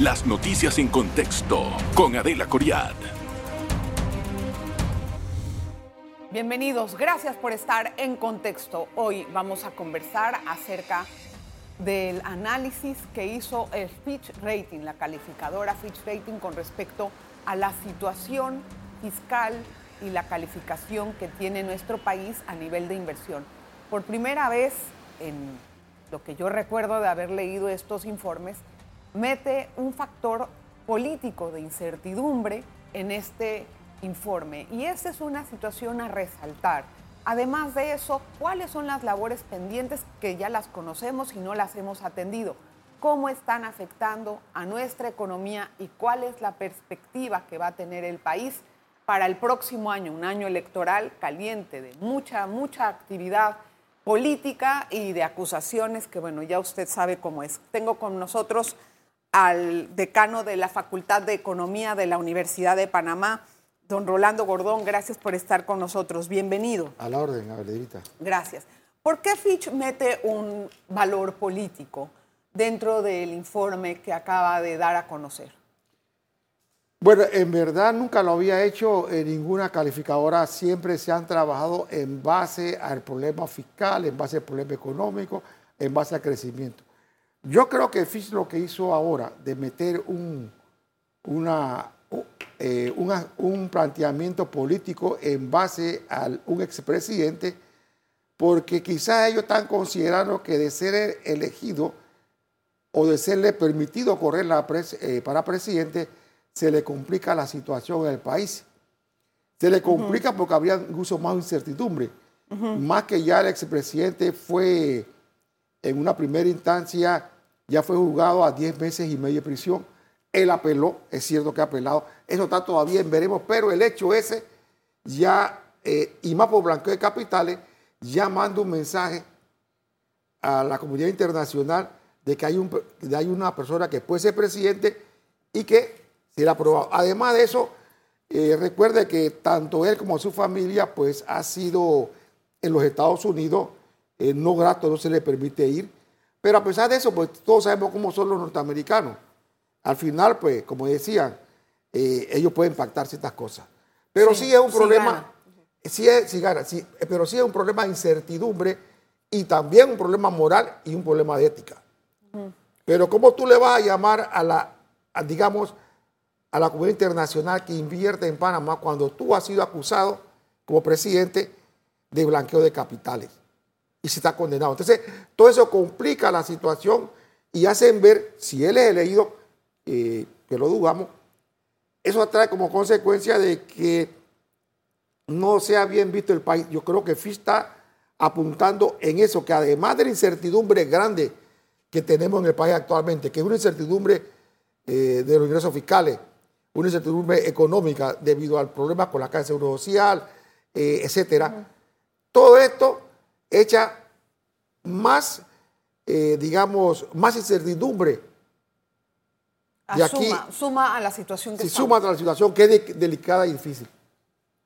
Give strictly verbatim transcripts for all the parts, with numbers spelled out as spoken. Las noticias en contexto con Adela Coriat. Bienvenidos, gracias por estar en Contexto. Hoy vamos a conversar acerca del análisis que hizo el Fitch Rating, la calificadora Fitch Rating, con respecto a la situación fiscal y la calificación que tiene nuestro país a nivel de inversión. Por primera vez, en lo que yo recuerdo de haber leído estos informes, mete un factor político de incertidumbre en este informe. Y esa es una situación a resaltar. Además de eso, ¿cuáles son las labores pendientes que ya las conocemos y no las hemos atendido? ¿Cómo están afectando a nuestra economía y cuál es la perspectiva que va a tener el país para el próximo año? Un año electoral caliente, de mucha, mucha actividad política y de acusaciones que, bueno, ya usted sabe cómo es. Tengo con nosotros al decano de la Facultad de Economía de la Universidad de Panamá, don Rolando Gordón. Gracias por estar con nosotros. Bienvenido. A la orden, Adelita. Gracias. ¿Por qué Fitch mete un valor político dentro del informe que acaba de dar a conocer? Bueno, en verdad nunca lo había hecho en ninguna calificadora. Siempre se han trabajado en base al problema fiscal, en base al problema económico, en base al crecimiento. Yo creo que Fitch lo que hizo ahora de meter un, una... Eh, una, un planteamiento político en base a un expresidente, porque quizás ellos están considerando que de ser elegido o de serle permitido correr la pres, eh, para presidente, se le complica la situación en el país. Se le complica uh-huh. porque habría incluso más incertidumbre. Uh-huh. Más que ya el expresidente fue, en una primera instancia, ya fue juzgado a diez meses y medio de prisión. Él apeló, es cierto que ha apelado, eso está todavía en veremos, pero el hecho ese ya, eh, y más por blanqueo de capitales, ya manda un mensaje a la comunidad internacional de que hay, un, de hay una persona que puede ser presidente y que será aprobado. Además de eso, eh, recuerde que tanto él como su familia, pues ha sido en los Estados Unidos eh, no grato, no se le permite ir, pero a pesar de eso, pues todos sabemos cómo son los norteamericanos. Al final, pues, como decían, eh, ellos pueden pactar ciertas cosas. Pero sí, sí es un problema, sí gana. Sí es, sí gana sí, pero sí es un problema de incertidumbre y también un problema moral y un problema de ética. Uh-huh. Pero ¿cómo tú le vas a llamar a la, a, digamos, a la comunidad internacional que invierte en Panamá cuando tú has sido acusado como presidente de blanqueo de capitales y se está condenado? Entonces, todo eso complica la situación y hacen ver, si él es elegido, Eh, que lo dudamos, eso trae como consecuencia de que no sea bien visto el país. Yo creo que Fitch está apuntando en eso, que además de la incertidumbre grande que tenemos en el país actualmente, que es una incertidumbre eh, de los ingresos fiscales, una incertidumbre económica debido al problema con la Caja de Seguro Social, eh, etcétera. Uh-huh. Todo esto echa más, eh, digamos, más incertidumbre. Y aquí, suma, suma a la situación que sí, suma a la situación que es de, delicada y difícil.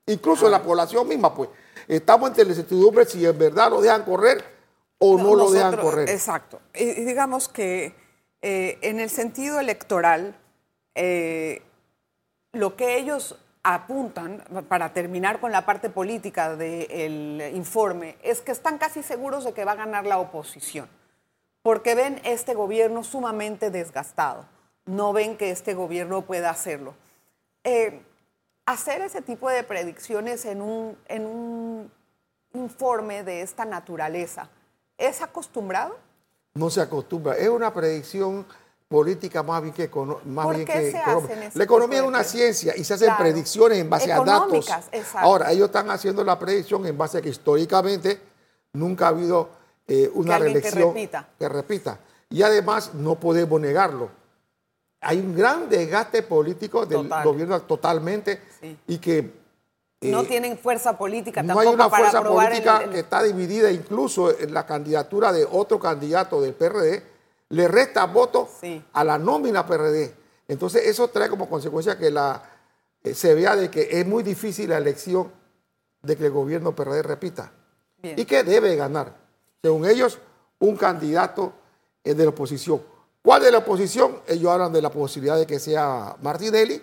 Incluso ah, la población misma, pues, estamos ante la incertidumbre si en verdad lo dejan correr o no, no nosotros, lo dejan correr. Exacto. Y, y digamos que eh, en el sentido electoral, eh, lo que ellos apuntan, para terminar con la parte política del informe, es que están casi seguros de que va a ganar la oposición, porque ven este gobierno sumamente desgastado. No ven que este gobierno pueda hacerlo. Eh, hacer ese tipo de predicciones en un, en un informe de esta naturaleza, ¿es acostumbrado? No se acostumbra. Es una predicción política más bien que económica. ¿Por bien qué que se hacen eso? La economía es una ciencia y se hacen claro. predicciones en base Económicas, a datos. Exacto. Ahora, ellos están haciendo la predicción en base a que históricamente nunca ha habido eh, una que reelección que repita. que repita. Y además no podemos negarlo. Hay un gran desgaste político del Total. gobierno totalmente sí. y que... Eh, no tienen fuerza política tampoco para aprobar. No hay una fuerza política el, el... que está dividida, incluso en la candidatura de otro candidato del P R D, le resta votos sí. a la nómina P R D. Entonces eso trae como consecuencia que la, eh, se vea de que es muy difícil la elección de que el gobierno P R D repita. Bien. Y que debe ganar, según ellos, un candidato eh, de la oposición. ¿Cuál de la oposición? Ellos hablan de la posibilidad de que sea Martinelli,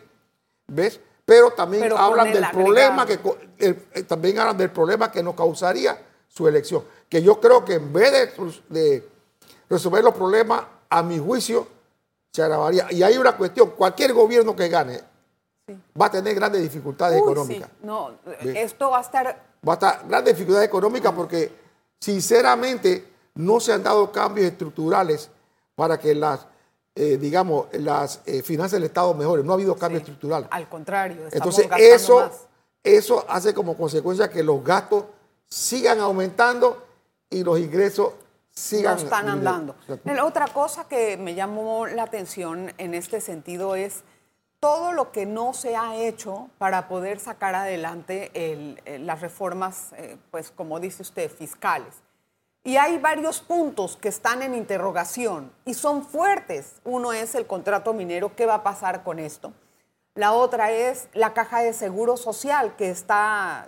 ¿ves? Pero también Pero hablan del problema que, el, también hablan del problema que nos causaría su elección. Que yo creo que en vez de, de resolver los problemas, a mi juicio, se agravaría. Y hay una cuestión, cualquier gobierno que gane sí. va a tener grandes dificultades Uy, económicas. Sí. No, ¿ves? Esto va a estar... Va a estar grandes dificultades económicas porque, sinceramente, no se han dado cambios estructurales para que las, eh, digamos, las eh, finanzas del Estado mejoren. No ha habido cambios sí, estructurales. Al contrario. Entonces, eso, más. eso hace como consecuencia que los gastos sigan aumentando y los ingresos sigan... No están andando. La otra cosa que me llamó la atención en este sentido es todo lo que no se ha hecho para poder sacar adelante el, el, las reformas, eh, pues como dice usted, fiscales. Y hay varios puntos que están en interrogación y son fuertes. Uno es el contrato minero, ¿qué va a pasar con esto? La otra es la Caja de Seguro Social, que está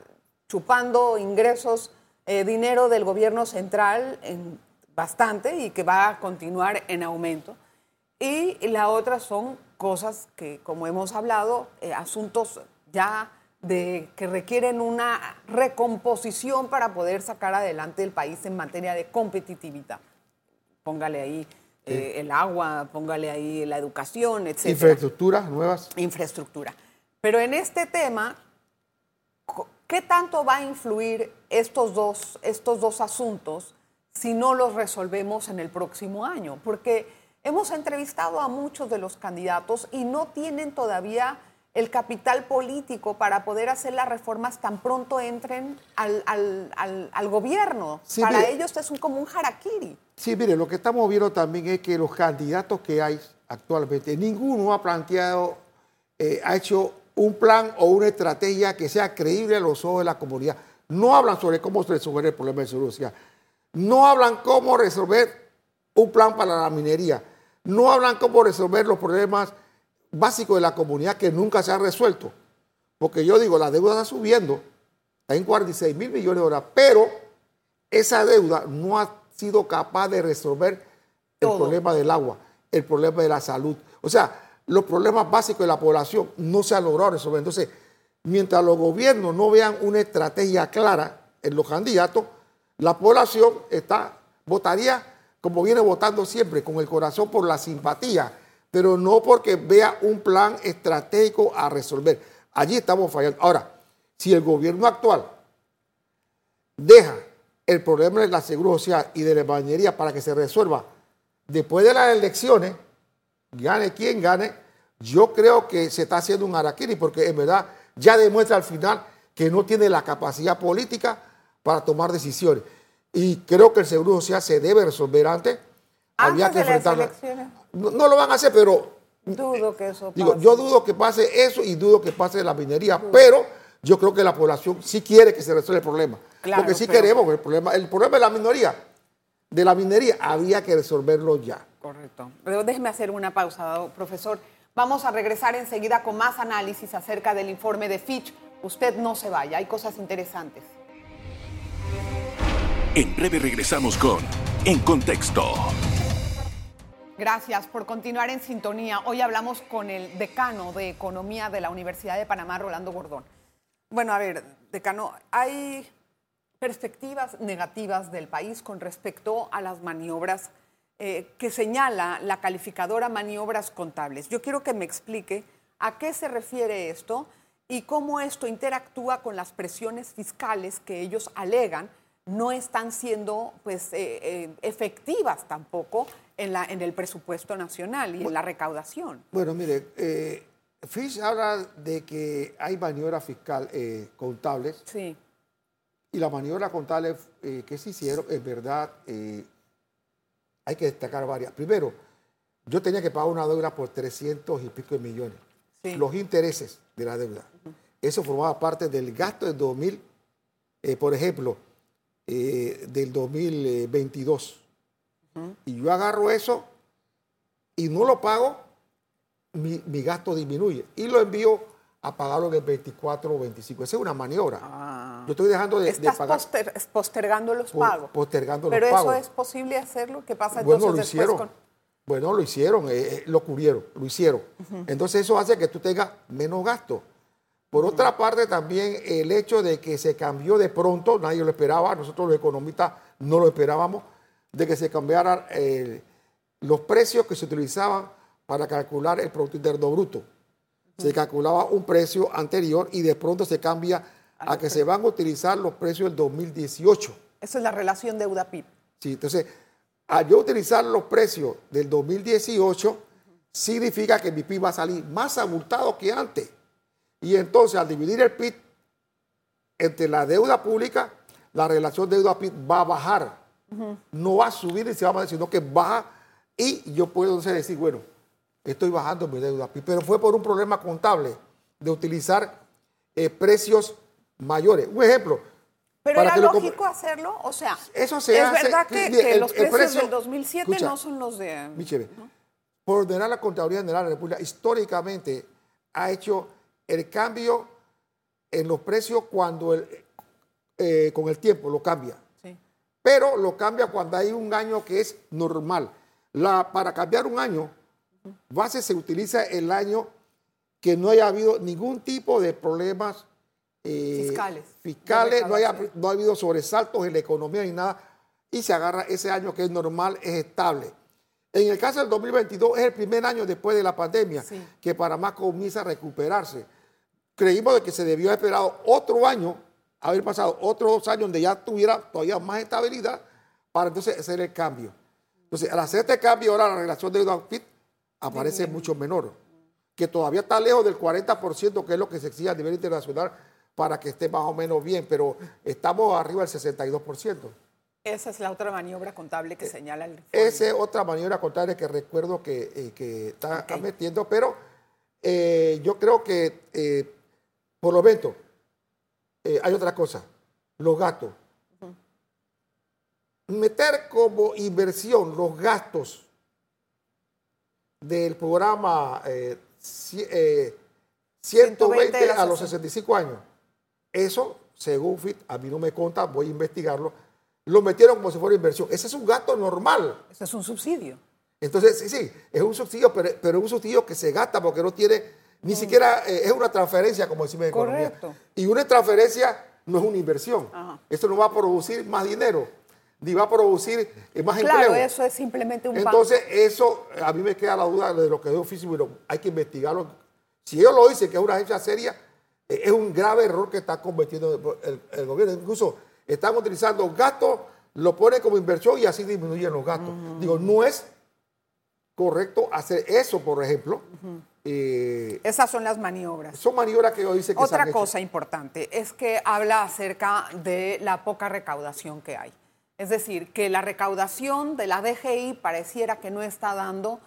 chupando ingresos, eh, dinero del gobierno central en bastante y que va a continuar en aumento. Y la otra son cosas que, como hemos hablado, eh, asuntos ya de, que requieren una recomposición para poder sacar adelante el país en materia de competitividad. Póngale ahí eh, sí. el agua, póngale ahí la educación, etcétera. Infraestructuras nuevas. Infraestructura. Pero en este tema, ¿qué tanto va a influir estos dos, estos dos asuntos si no los resolvemos en el próximo año? Porque... hemos entrevistado a muchos de los candidatos y no tienen todavía el capital político para poder hacer las reformas tan pronto entren al, al, al, al gobierno. Sí, para mire, ellos es un, como un harakiri. Sí, mire, lo que estamos viendo también es que los candidatos que hay actualmente, ninguno ha planteado, eh, ha hecho un plan o una estrategia que sea creíble a los ojos de la comunidad. No hablan sobre cómo resolver el problema de seguridad social. No hablan cómo resolver un plan para la minería. No hablan cómo resolver los problemas básicos de la comunidad que nunca se han resuelto. Porque yo digo, la deuda está subiendo, está en cuarenta y seis mil millones de dólares, pero esa deuda no ha sido capaz de resolver el Todo. problema del agua, el problema de la salud. O sea, los problemas básicos de la población no se han logrado resolver. Entonces, mientras los gobiernos no vean una estrategia clara en los candidatos, la población está, votaría... como viene votando siempre, con el corazón por la simpatía, pero no porque vea un plan estratégico a resolver. Allí estamos fallando. Ahora, si el gobierno actual deja el problema de la seguridad social y de la bañería para que se resuelva después de las elecciones, gane quien gane, yo creo que se está haciendo un harakiri, porque en verdad ya demuestra al final que no tiene la capacidad política para tomar decisiones. Y creo que el seguro social se debe resolver antes. Antes había que enfrentarlo. No, no lo van a hacer, pero... dudo que eso pase. Digo, yo dudo que pase eso y dudo que pase la minería, dudo. Pero yo creo que la población sí quiere que se resuelva el problema. Claro, porque sí pero, queremos el problema. El problema de la minoría, de la minería, había que resolverlo ya. Correcto. Pero déjeme hacer una pausa, profesor. Vamos a regresar enseguida con más análisis acerca del informe de Fitch. Usted no se vaya, hay cosas interesantes. En breve regresamos con En Contexto. Gracias por continuar en sintonía. Hoy hablamos con el decano de Economía de la Universidad de Panamá, Rolando Gordón. Bueno, a ver, decano, hay perspectivas negativas del país con respecto a las maniobras eh, que señala la calificadora Maniobras Contables. Yo quiero que me explique a qué se refiere esto y cómo esto interactúa con las presiones fiscales que ellos alegan no están siendo pues, eh, eh, efectivas tampoco en, la, en el presupuesto nacional y bueno, en la recaudación. Bueno, mire, eh, Fitch habla de que hay maniobras fiscales eh, contables. Sí. Y las maniobras contables eh, que se hicieron, en verdad, eh, hay que destacar varias. Primero, yo tenía que pagar una deuda por trescientos y pico de millones. Sí. Los intereses de la deuda. Uh-huh. Eso formaba parte del gasto de dos mil, eh, por ejemplo... Eh, del dos mil veintidós. Uh-huh. Y yo agarro eso y no lo pago, mi, mi gasto disminuye y lo envío a pagarlo en el veinticuatro o veinticinco. Esa es una maniobra. Ah. Yo estoy dejando de, Estás de pagar. Poster, postergando los pagos. Postergando Pero los pagos. Pero eso es posible hacerlo. ¿Qué pasa bueno, entonces después? Con... Bueno, lo hicieron, eh, lo cubrieron, lo hicieron. Uh-huh. Entonces eso hace que tú tengas menos gasto. Por uh-huh. otra parte, también el hecho de que se cambió de pronto, nadie lo esperaba, nosotros los economistas no lo esperábamos, de que se cambiaran eh, los precios que se utilizaban para calcular el Producto Interno Bruto. Uh-huh. Se calculaba un precio anterior y de pronto se cambia a, a que se van a utilizar los precios del dos mil dieciocho. Eso es la relación deuda-P I B. Sí, entonces... Al yo utilizar los precios del dos mil dieciocho, uh-huh. significa que mi P I B va a salir más abultado que antes. Y entonces, al dividir el P I B entre la deuda pública, la relación deuda-P I B va a bajar. Uh-huh. No va a subir y se va a bajar, sino que baja. Y yo puedo entonces decir, bueno, estoy bajando mi deuda-P I B. Pero fue por un problema contable de utilizar eh, precios mayores. Un ejemplo... ¿Pero era lógico hacerlo? O sea, eso se es hace, verdad que, que el, los el precios precio, del dos mil siete escucha, no son los de... Mi chévere, ¿no? Por ordenar la Contraloría General de la República, históricamente ha hecho el cambio en los precios cuando el, eh, con el tiempo lo cambia. Sí. Pero lo cambia cuando hay un año que es normal. La, para cambiar un año, uh-huh. base se utiliza el año que no haya habido ningún tipo de problemas Eh, fiscales, fiscales no, no, haya, no ha habido sobresaltos en la economía ni nada, y se agarra ese año que es normal, es estable. En el caso del dos mil veintidós es el primer año después de la pandemia sí. que Panamá comienza a recuperarse. Creímos de que se debió haber esperado otro año, haber pasado otros dos años donde ya tuviera todavía más estabilidad para entonces hacer el cambio. Entonces al hacer este cambio ahora la relación de deuda-P I B aparece sí, mucho menor, que todavía está lejos del cuarenta por ciento que es lo que se exige a nivel internacional para que esté más o menos bien, pero estamos arriba del sesenta y dos por ciento. Esa es la otra maniobra contable que eh, señala el... Esa es otra maniobra contable que recuerdo que, eh, que está okay. metiendo, pero eh, yo creo que, eh, por lo menos, eh, hay otra cosa, los gastos. Uh-huh. Meter como inversión los gastos del programa eh, eh, ciento veinte a los sesenta y cinco años. Eso, según F I T, a mí no me conta, voy a investigarlo, lo metieron como si fuera inversión. Ese es un gasto normal. Ese es un subsidio. Entonces, sí, sí, es un subsidio, pero, pero es un subsidio que se gasta porque no tiene, ni mm. siquiera eh, es una transferencia, como decimos en economía. Correcto. Y una transferencia no es una inversión. Ajá. Eso no va a producir más dinero, ni va a producir eh, más claro, empleo. Claro, eso es simplemente un Entonces, banco. Eso, a mí me queda la duda de lo que es oficio, pero hay que investigarlo. Si ellos lo dicen que es una agencia seria, es un grave error que está cometiendo el, el gobierno. Incluso están utilizando gastos, lo ponen como inversión y así disminuyen los gastos. Uh-huh. Digo, no es correcto hacer eso, por ejemplo. Uh-huh. eh, Esas son las maniobras. Son maniobras que ellos dicen que se han hecho. Otra cosa importante es que habla acerca de la poca recaudación que hay. Es decir, que la recaudación de la D G I pareciera que no está dando...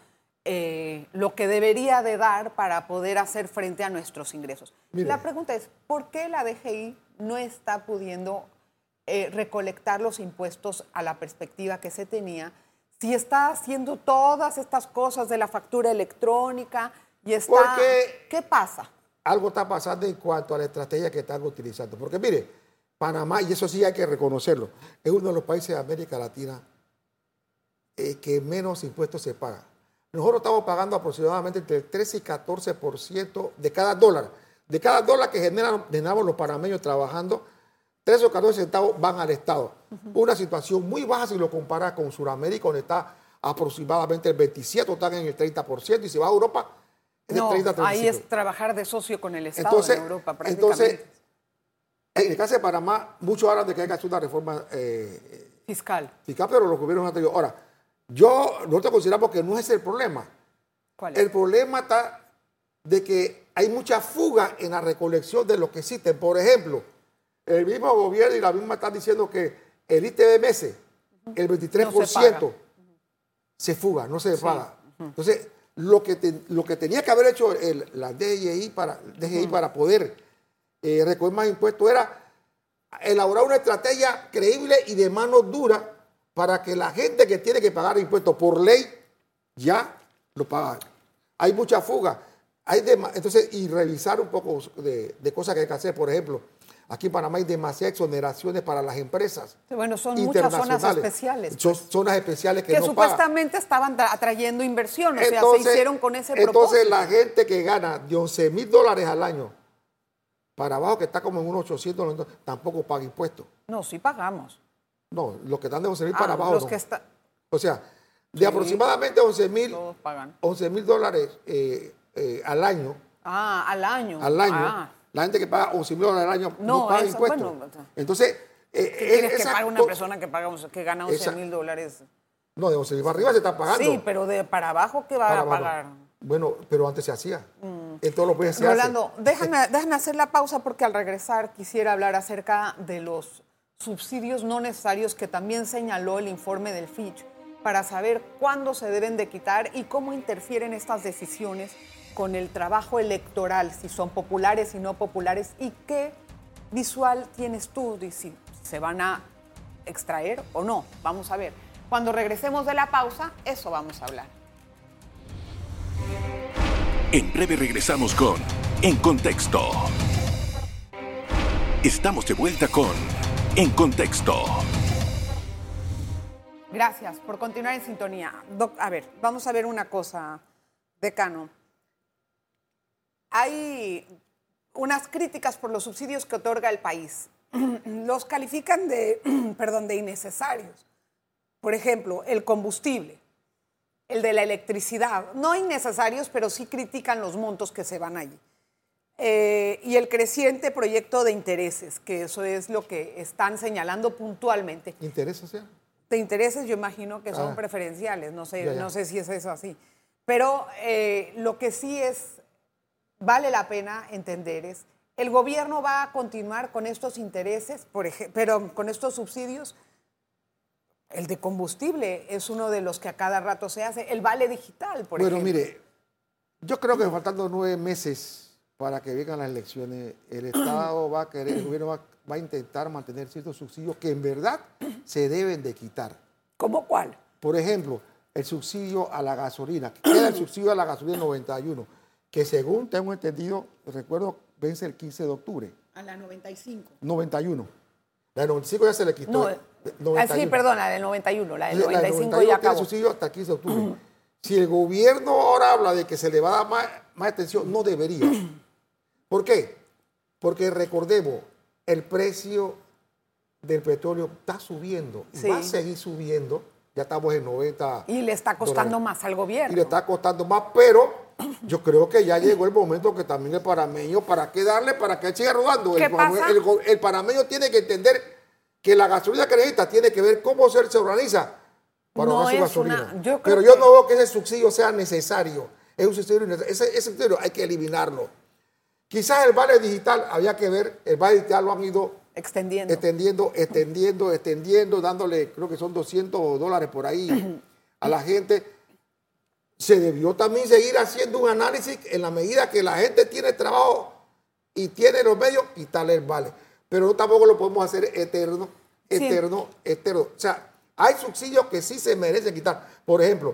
Eh, lo que debería de dar para poder hacer frente a nuestros ingresos. Mire, la pregunta es, ¿por qué la D G I no está pudiendo eh, recolectar los impuestos a la perspectiva que se tenía si está haciendo todas estas cosas de la factura electrónica y está... Porque ¿qué pasa? Algo está pasando en cuanto a la estrategia que están utilizando. Porque mire, Panamá, y eso sí hay que reconocerlo, es uno de los países de América Latina eh, que menos impuestos se pagan. Nosotros estamos pagando aproximadamente entre el trece y catorce por ciento de cada dólar. De cada dólar que generan, generamos los panameños trabajando, trece o catorce centavos van al Estado. Uh-huh. Una situación muy baja si lo comparas con Sudamérica, donde está aproximadamente el veintisiete por ciento, están en el treinta por ciento, y si va a Europa, es no, el treinta por ciento. Ahí es trabajar de socio con el Estado entonces, en Europa, prácticamente. Entonces, en el caso de Panamá, muchos hablan de que hay que hacer una reforma eh, fiscal. fiscal, pero los gobiernos anteriores. Ahora, Yo, nosotros consideramos que no es el problema. ¿Cuál es? El problema está de que hay mucha fuga en la recolección de lo que existen. Por ejemplo, el mismo gobierno y la misma están diciendo que el I T B M S, uh-huh. el veintitrés por ciento, no se, uh-huh. se fuga, no se sí. paga. Uh-huh. Entonces, lo que, te, lo que tenía que haber hecho el, la D G I para, D G I uh-huh. para poder eh, recoger más impuestos era elaborar una estrategia creíble y de mano dura para que la gente que tiene que pagar impuestos por ley, ya lo pagan. Hay mucha fuga. Hay de, entonces, y revisar un poco de, de cosas que hay que hacer. Por ejemplo, Aquí en Panamá hay demasiadas exoneraciones para las empresas. Bueno, son muchas zonas especiales. Son zonas especiales que, que no supuestamente pagan. Estaban atrayendo inversión, o entonces, sea, se hicieron con ese entonces propósito. Entonces la gente que gana de once mil dólares al año para abajo, que está como en unos ochocientos, tampoco paga impuestos. No, sí pagamos. No, los que están de once mil ah, para abajo los no. Que está... O sea, de sí, aproximadamente once mil dólares eh, eh, al año. Ah, al año. Al año. Ah. La gente que paga once mil dólares al año no, no paga eso, impuestos. Bueno, entonces, eh, ¿tienes esa, que pagar una persona que, paga, que gana once mil dólares? No, de once mil para arriba se está pagando. Sí, pero de para abajo, ¿qué va para a pagar? Abajo. Bueno, pero antes se hacía. Mm. En todos los países se hacía. Rolando, déjame, déjame hacer la pausa porque al regresar quisiera hablar acerca de los subsidios no necesarios que también señaló el informe del Fitch para saber cuándo se deben de quitar y cómo interfieren estas decisiones con el trabajo electoral, si son populares y no populares, y qué visual tienes tú, y si se van a extraer o no. Vamos a ver. Cuando regresemos de la pausa, eso vamos a hablar. En breve regresamos con En Contexto. Estamos de vuelta con En Contexto. Gracias por continuar en sintonía. Doc, a ver, vamos a ver una cosa, decano. Hay unas críticas por los subsidios que otorga el país. Los califican de, perdón, de innecesarios. Por ejemplo, el combustible, el de la electricidad. No innecesarios, pero sí critican los montos que se van allí. Eh, y el creciente proyecto de intereses, que eso es lo que están señalando puntualmente. ¿Intereses? O sea, de intereses yo imagino que son ah, preferenciales. No sé, ya, ya. no sé si es eso así. Pero eh, lo que sí es... vale la pena entender es, el gobierno va a continuar con estos intereses, por ejemplo, pero con estos subsidios. El de combustible es uno de los que a cada rato se hace, el vale digital, por bueno, ejemplo. Bueno, mire, yo creo que faltando nueve meses para que vengan las elecciones, el Estado va a querer, el gobierno va, va a intentar mantener ciertos subsidios que en verdad se deben de quitar. ¿Cómo cuál? Por ejemplo, el subsidio a la gasolina, que era el subsidio a la gasolina noventa y uno. Que según tengo entendido, recuerdo, vence el quince de octubre. A la noventa y cinco. noventa y uno. La de noventa y cinco ya se le quitó. No, noventa y uno. Ah, sí, perdón, la del noventa y uno. La del noventa y cinco ya acabó. El subsidio hasta el quince de octubre. Uh-huh. Si el gobierno ahora habla de que se le va a dar más, más atención, no debería. Uh-huh. ¿Por qué? Porque recordemos, el precio del petróleo está subiendo. Sí. Va a seguir subiendo. Ya estamos en noventa. Y le está costando dólares. Más al gobierno. Y le está costando más, pero... yo creo que ya llegó el momento que también el panameño, ¿para qué darle? ¿Para que siga rodando? ¿Qué el, pasa? El, el panameño tiene que entender que la gasolina que necesita tiene que ver cómo se, se organiza para no es su gasolina. Una, yo Pero yo que... no veo que ese subsidio sea necesario. Es un subsidio ese, ese subsidio hay que eliminarlo. Quizás el vale digital, había que ver, el vale digital lo han ido extendiendo, extendiendo, extendiendo, extendiendo dándole, creo que son doscientos dólares por ahí a la gente. Se debió también seguir haciendo un análisis en la medida que la gente tiene trabajo y tiene los medios, quitarle el vale. Pero tampoco lo podemos hacer eterno, eterno, sí. eterno. O sea, hay subsidios que sí se merecen quitar. Por ejemplo,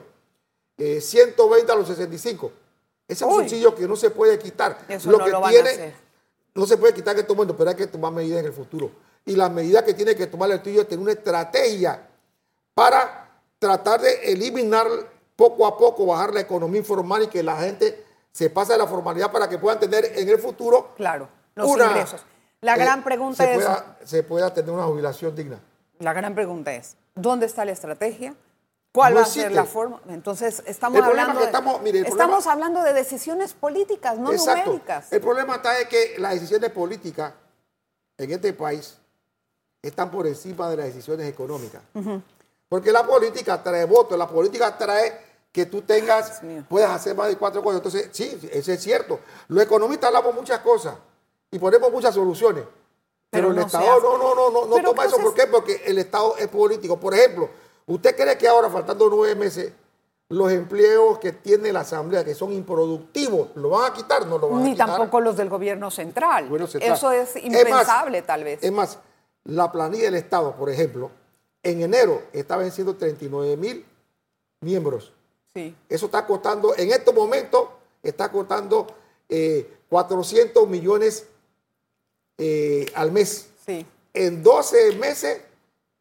eh, ciento veinte a los sesenta y cinco. Ese es un subsidio que no se puede quitar. Eso lo no que lo tiene, van a hacer. No se puede quitar en este momento, pero hay que tomar medidas en el futuro. Y las medidas que tiene que tomar el estudio es tener una estrategia para tratar de eliminar... poco a poco bajar la economía informal y que la gente se pase de la formalidad para que puedan tener en el futuro claro, los una, ingresos. La gran eh, pregunta se es... Pueda, se pueda tener una jubilación digna. La gran pregunta es, ¿dónde está la estrategia? ¿Cuál no va existe. A ser la forma? Entonces, estamos, hablando, que estamos, de, mire, estamos problema, hablando de decisiones políticas, no exacto. numéricas. El problema está en que las decisiones políticas en este país están por encima de las decisiones económicas. Uh-huh. Porque la política trae votos, la política trae que tú tengas, puedas hacer más de cuatro cosas. Entonces, sí, eso es cierto. Los economistas hablamos muchas cosas y ponemos muchas soluciones. Pero, pero el no Estado no, no, no, no, no toma eso. ¿Por qué? Porque el Estado es político. Por ejemplo, ¿usted cree que ahora, faltando nueve meses, los empleos que tiene la Asamblea, que son improductivos, ¿lo van a quitar? No lo van Ni a quitar. Ni tampoco los del gobierno central. Bueno, central. Eso es impensable, es más, tal vez. Es más, la planilla del Estado, por ejemplo, en enero está venciendo treinta y nueve mil miembros. Sí. Eso está costando, en estos momentos, está costando eh, cuatrocientos millones eh, al mes. Sí. En doce meses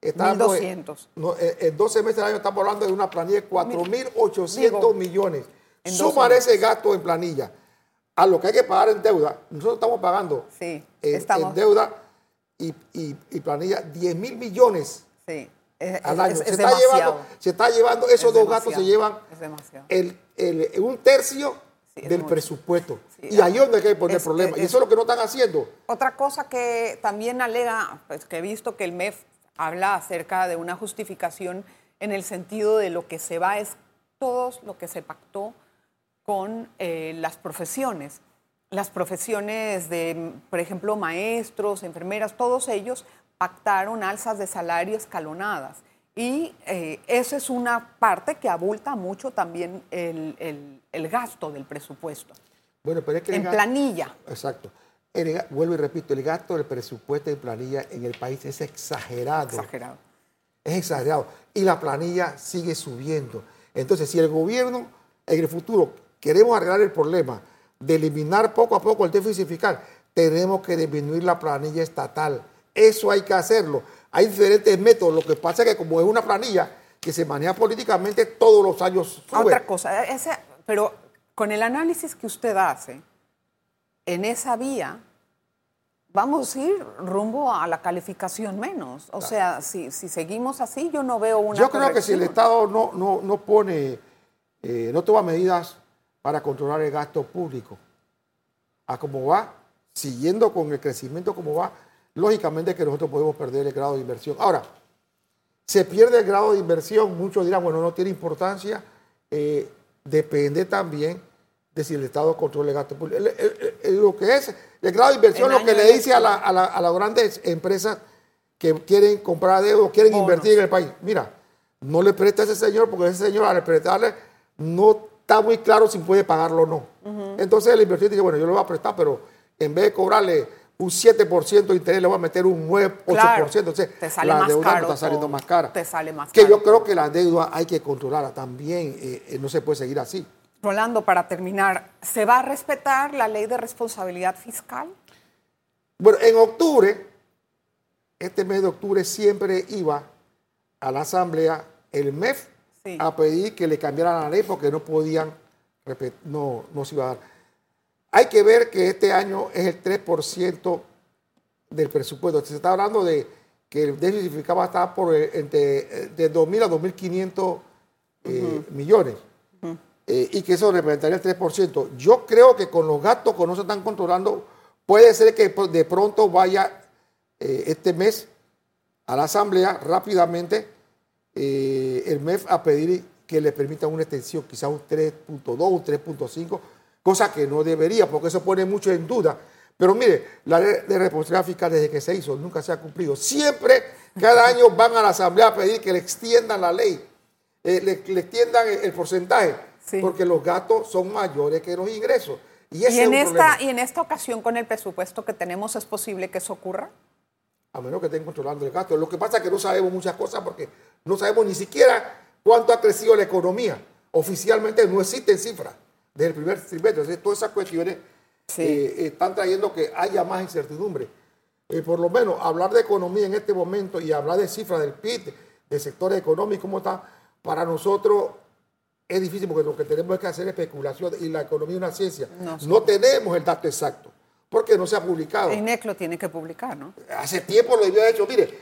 estamos en, no, en doce meses del año estamos hablando de una planilla de cuatro mil ochocientos millones. Sumar ese gasto en planilla a lo que hay que pagar en deuda. Nosotros estamos pagando sí, en, estamos. en deuda y, y, y planilla diez mil millones sí, es, al año. Es, es, se, es está llevando, se está llevando, esos es dos gastos se llevan el, el, un tercio sí, del mucho. presupuesto. Sí, y ahí es donde hay que poner es, problemas. Es, y eso es lo que no están haciendo. Otra cosa que también alega, pues que he visto que el M E F habla acerca de una justificación en el sentido de lo que se va es todo lo que se pactó con eh, las profesiones. Las profesiones de, por ejemplo, maestros, enfermeras, todos ellos pactaron alzas de salario escalonadas. Y eh, esa es una parte que abulta mucho también el, el, el gasto del presupuesto. Bueno, pero es que en gasto, planilla. Exacto. El, vuelvo y repito, el gasto del presupuesto en planilla en el país es exagerado. Exagerado. Es exagerado. Y la planilla sigue subiendo. Entonces, si el gobierno en el futuro queremos arreglar el problema de eliminar poco a poco el déficit fiscal, tenemos que disminuir la planilla estatal. Eso hay que hacerlo. Hay diferentes métodos. Lo que pasa es que como es una planilla que se maneja políticamente, todos los años sube. Otra cosa, ese, pero con el análisis que usted hace, en esa vía vamos a ir rumbo a la calificación menos. O claro. sea, si, si seguimos así, yo no veo una Yo creo corrección. que si el Estado no, no, no pone, eh, no toma medidas para controlar el gasto público, a cómo va, siguiendo con el crecimiento como va, lógicamente que nosotros podemos perder el grado de inversión. Ahora, se pierde el grado de inversión, muchos dirán, bueno, no tiene importancia, eh, depende también de si el Estado controla el gasto público. El, el, el, lo que es el grado de inversión, el lo que le dice a, la, a, la, a las grandes empresas que quieren comprar deuda, quieren bonos. invertir en el país. Mira, no le presta a ese señor, porque ese señor al prestarle no está muy claro si puede pagarlo o no. Uh-huh. Entonces el inversor dice, bueno, yo le voy a prestar, pero en vez de cobrarle un siete por ciento de interés, le voy a meter un nueve por ciento, claro, ocho por ciento. Entonces, te sale la más deuda caro, no está saliendo más cara. Te sale más que caro. Yo creo que la deuda hay que controlarla también. Eh, eh, no se puede seguir así. Rolando, para terminar, ¿se va a respetar la ley de responsabilidad fiscal? Bueno, en octubre, este mes de octubre, siempre iba a la asamblea el M E F sí. a pedir que le cambiaran la ley porque no podían, no, no se iba a dar. Hay que ver que este año es el tres por ciento del presupuesto. Se está hablando de que el déficit fiscal va a estar por entre de dos mil a dos mil quinientos uh-huh. eh, millones. Uh-huh. Eh, y que eso representaría el tres por ciento. Yo creo que con los gastos que no se están controlando, puede ser que de pronto vaya eh, este mes a la Asamblea rápidamente eh, el M E F a pedir que le permitan una extensión, quizás un tres punto dos, un tres punto cinco, cosa que no debería, porque eso pone mucho en duda. Pero mire, la ley de responsabilidad fiscal desde que se hizo nunca se ha cumplido. Siempre, cada año van a la Asamblea a pedir que le extiendan la ley, eh, le, le extiendan el, el porcentaje. Sí. Porque los gastos son mayores que los ingresos. Y, ese ¿Y, en es un esta, ¿Y en esta ocasión con el presupuesto que tenemos es posible que eso ocurra? A menos que estén controlando el gasto. Lo que pasa es que no sabemos muchas cosas porque no sabemos ni siquiera cuánto ha crecido la economía. Oficialmente no existen cifras desde el primer trimestre. Entonces, todas esas cuestiones sí. eh, están trayendo que haya más incertidumbre. Eh, por lo menos hablar de economía en este momento y hablar de cifras del P I B, del sector económico, cómo está, para nosotros es difícil porque lo que tenemos que hacer es especulación y la economía es una ciencia. No, sí. no tenemos el dato exacto porque no se ha publicado. El N E C lo tiene que publicar, ¿no? Hace tiempo lo había hecho. Mire,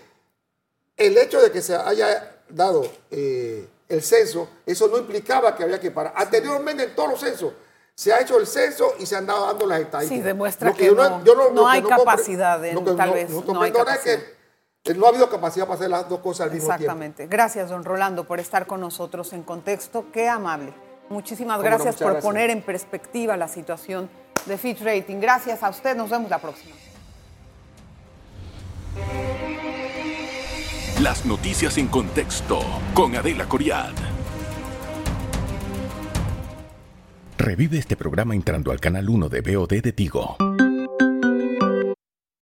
el hecho de que se haya dado eh, el censo, eso no implicaba que había que parar. Anteriormente en todos los censos se ha hecho el censo y se han dado dando las estadísticas. Sí, demuestra que, que no, yo no, no hay que no capacidad. En, que tal no, vez no hay capacidad. Es que no ha habido capacidad para hacer las dos cosas al mismo tiempo. Exactamente. Gracias, don Rolando, por estar con nosotros en Contexto. Qué amable. Muchísimas gracias por poner en perspectiva la situación de Fitch Rating. Gracias a usted. Nos vemos la próxima. Las noticias en Contexto con Adela Coriat. Revive este programa entrando al canal uno de V O D de Tigo.